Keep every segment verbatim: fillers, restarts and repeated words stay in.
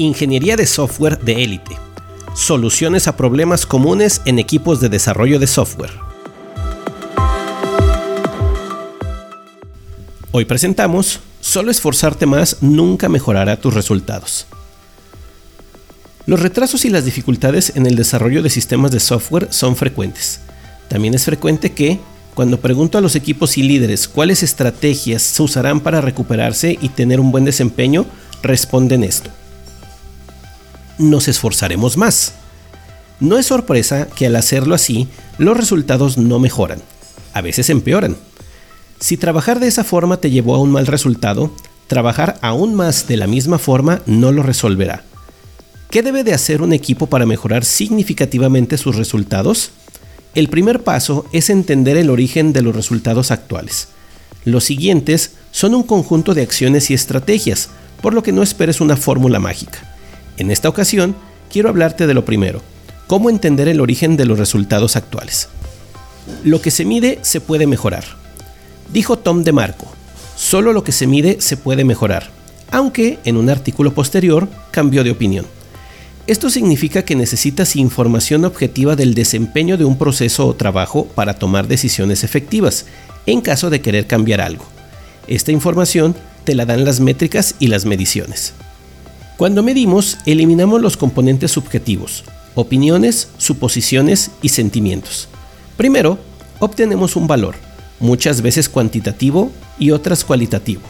Ingeniería de software de élite. Soluciones a problemas comunes en equipos de desarrollo de software. Hoy presentamos: solo esforzarte más nunca mejorará tus resultados. Los retrasos y las dificultades en el desarrollo de sistemas de software son frecuentes. También es frecuente que, cuando pregunto a los equipos y líderes cuáles estrategias se usarán para recuperarse y tener un buen desempeño, responden esto: nos esforzaremos más. No es sorpresa que al hacerlo así, los resultados no mejoran, a veces empeoran. Si trabajar de esa forma te llevó a un mal resultado, trabajar aún más de la misma forma no lo resolverá. ¿Qué debe de hacer un equipo para mejorar significativamente sus resultados? El primer paso es entender el origen de los resultados actuales. Los siguientes son un conjunto de acciones y estrategias, por lo que no esperes una fórmula mágica. En esta ocasión, quiero hablarte de lo primero: cómo entender el origen de los resultados actuales. Lo que se mide se puede mejorar. Dijo Tom DeMarco: solo lo que se mide se puede mejorar, aunque en un artículo posterior cambió de opinión. Esto significa que necesitas información objetiva del desempeño de un proceso o trabajo para tomar decisiones efectivas, en caso de querer cambiar algo. Esta información te la dan las métricas y las mediciones. Cuando medimos, eliminamos los componentes subjetivos: opiniones, suposiciones y sentimientos. Primero, obtenemos un valor, muchas veces cuantitativo y otras cualitativo,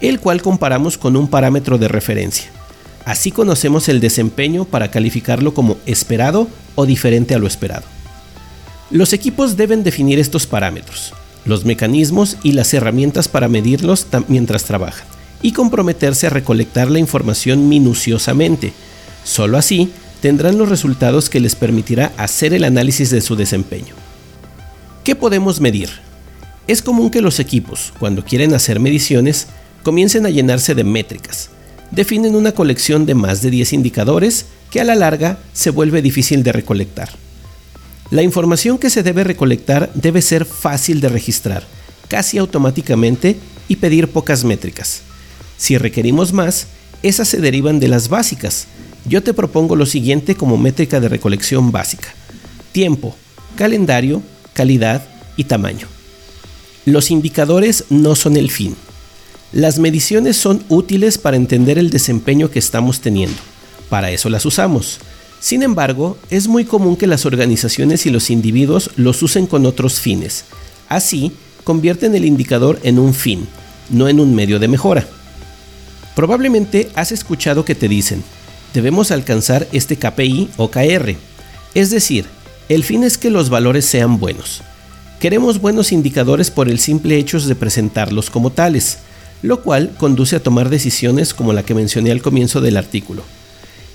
el cual comparamos con un parámetro de referencia. Así conocemos el desempeño para calificarlo como esperado o diferente a lo esperado. Los equipos deben definir estos parámetros, los mecanismos y las herramientas para medirlos mientras trabajan, y comprometerse a recolectar la información minuciosamente. Solo así tendrán los resultados que les permitirá hacer el análisis de su desempeño. ¿Qué podemos medir? Es común que los equipos, cuando quieren hacer mediciones, comiencen a llenarse de métricas. Definen una colección de más de diez indicadores que a la larga se vuelve difícil de recolectar. La información que se debe recolectar debe ser fácil de registrar, casi automáticamente, y pedir pocas métricas. Si requerimos más, esas se derivan de las básicas. Yo te propongo lo siguiente como métrica de recolección básica: tiempo, calendario, calidad y tamaño. Los indicadores no son el fin. Las mediciones son útiles para entender el desempeño que estamos teniendo. Para eso las usamos. Sin embargo, es muy común que las organizaciones y los individuos los usen con otros fines. Así, convierten el indicador en un fin, no en un medio de mejora. Probablemente has escuchado que te dicen: debemos alcanzar este K P I o K R. Es decir, el fin es que los valores sean buenos. Queremos buenos indicadores por el simple hecho de presentarlos como tales, lo cual conduce a tomar decisiones como la que mencioné al comienzo del artículo.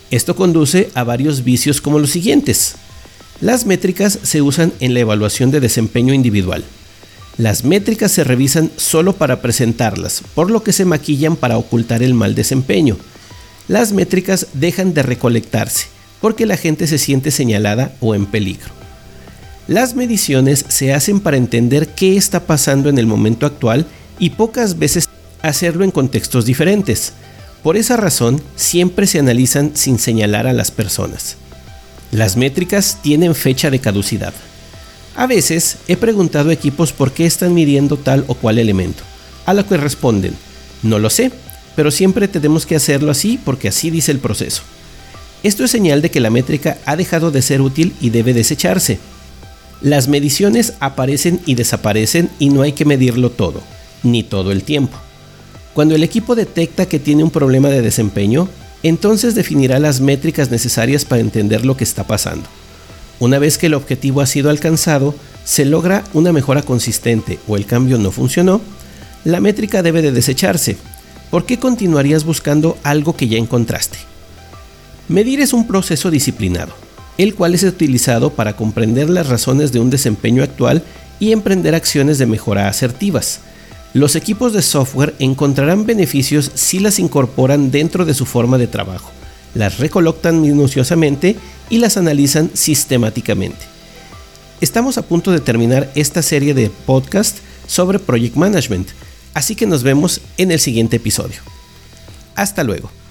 Esto conduce a varios vicios como los siguientes. Las métricas se usan en la evaluación de desempeño individual. Las métricas se revisan solo para presentarlas, por lo que se maquillan para ocultar el mal desempeño. Las métricas dejan de recolectarse, porque la gente se siente señalada o en peligro. Las mediciones se hacen para entender qué está pasando en el momento actual y pocas veces hacerlo en contextos diferentes. Por esa razón, siempre se analizan sin señalar a las personas. Las métricas tienen fecha de caducidad. A veces he preguntado a equipos por qué están midiendo tal o cual elemento, a lo que responden: no lo sé, pero siempre tenemos que hacerlo así porque así dice el proceso. Esto es señal de que la métrica ha dejado de ser útil y debe desecharse. Las mediciones aparecen y desaparecen y no hay que medirlo todo, ni todo el tiempo. Cuando el equipo detecta que tiene un problema de desempeño, entonces definirá las métricas necesarias para entender lo que está pasando. Una vez que el objetivo ha sido alcanzado, se logra una mejora consistente o el cambio no funcionó, la métrica debe de desecharse. ¿Por qué continuarías buscando algo que ya encontraste? Medir es un proceso disciplinado, el cual es utilizado para comprender las razones de un desempeño actual y emprender acciones de mejora asertivas. Los equipos de software encontrarán beneficios si las incorporan dentro de su forma de trabajo, las recolectan minuciosamente y las analizan sistemáticamente. Estamos a punto de terminar esta serie de podcast sobre Project Management, así que nos vemos en el siguiente episodio. Hasta luego.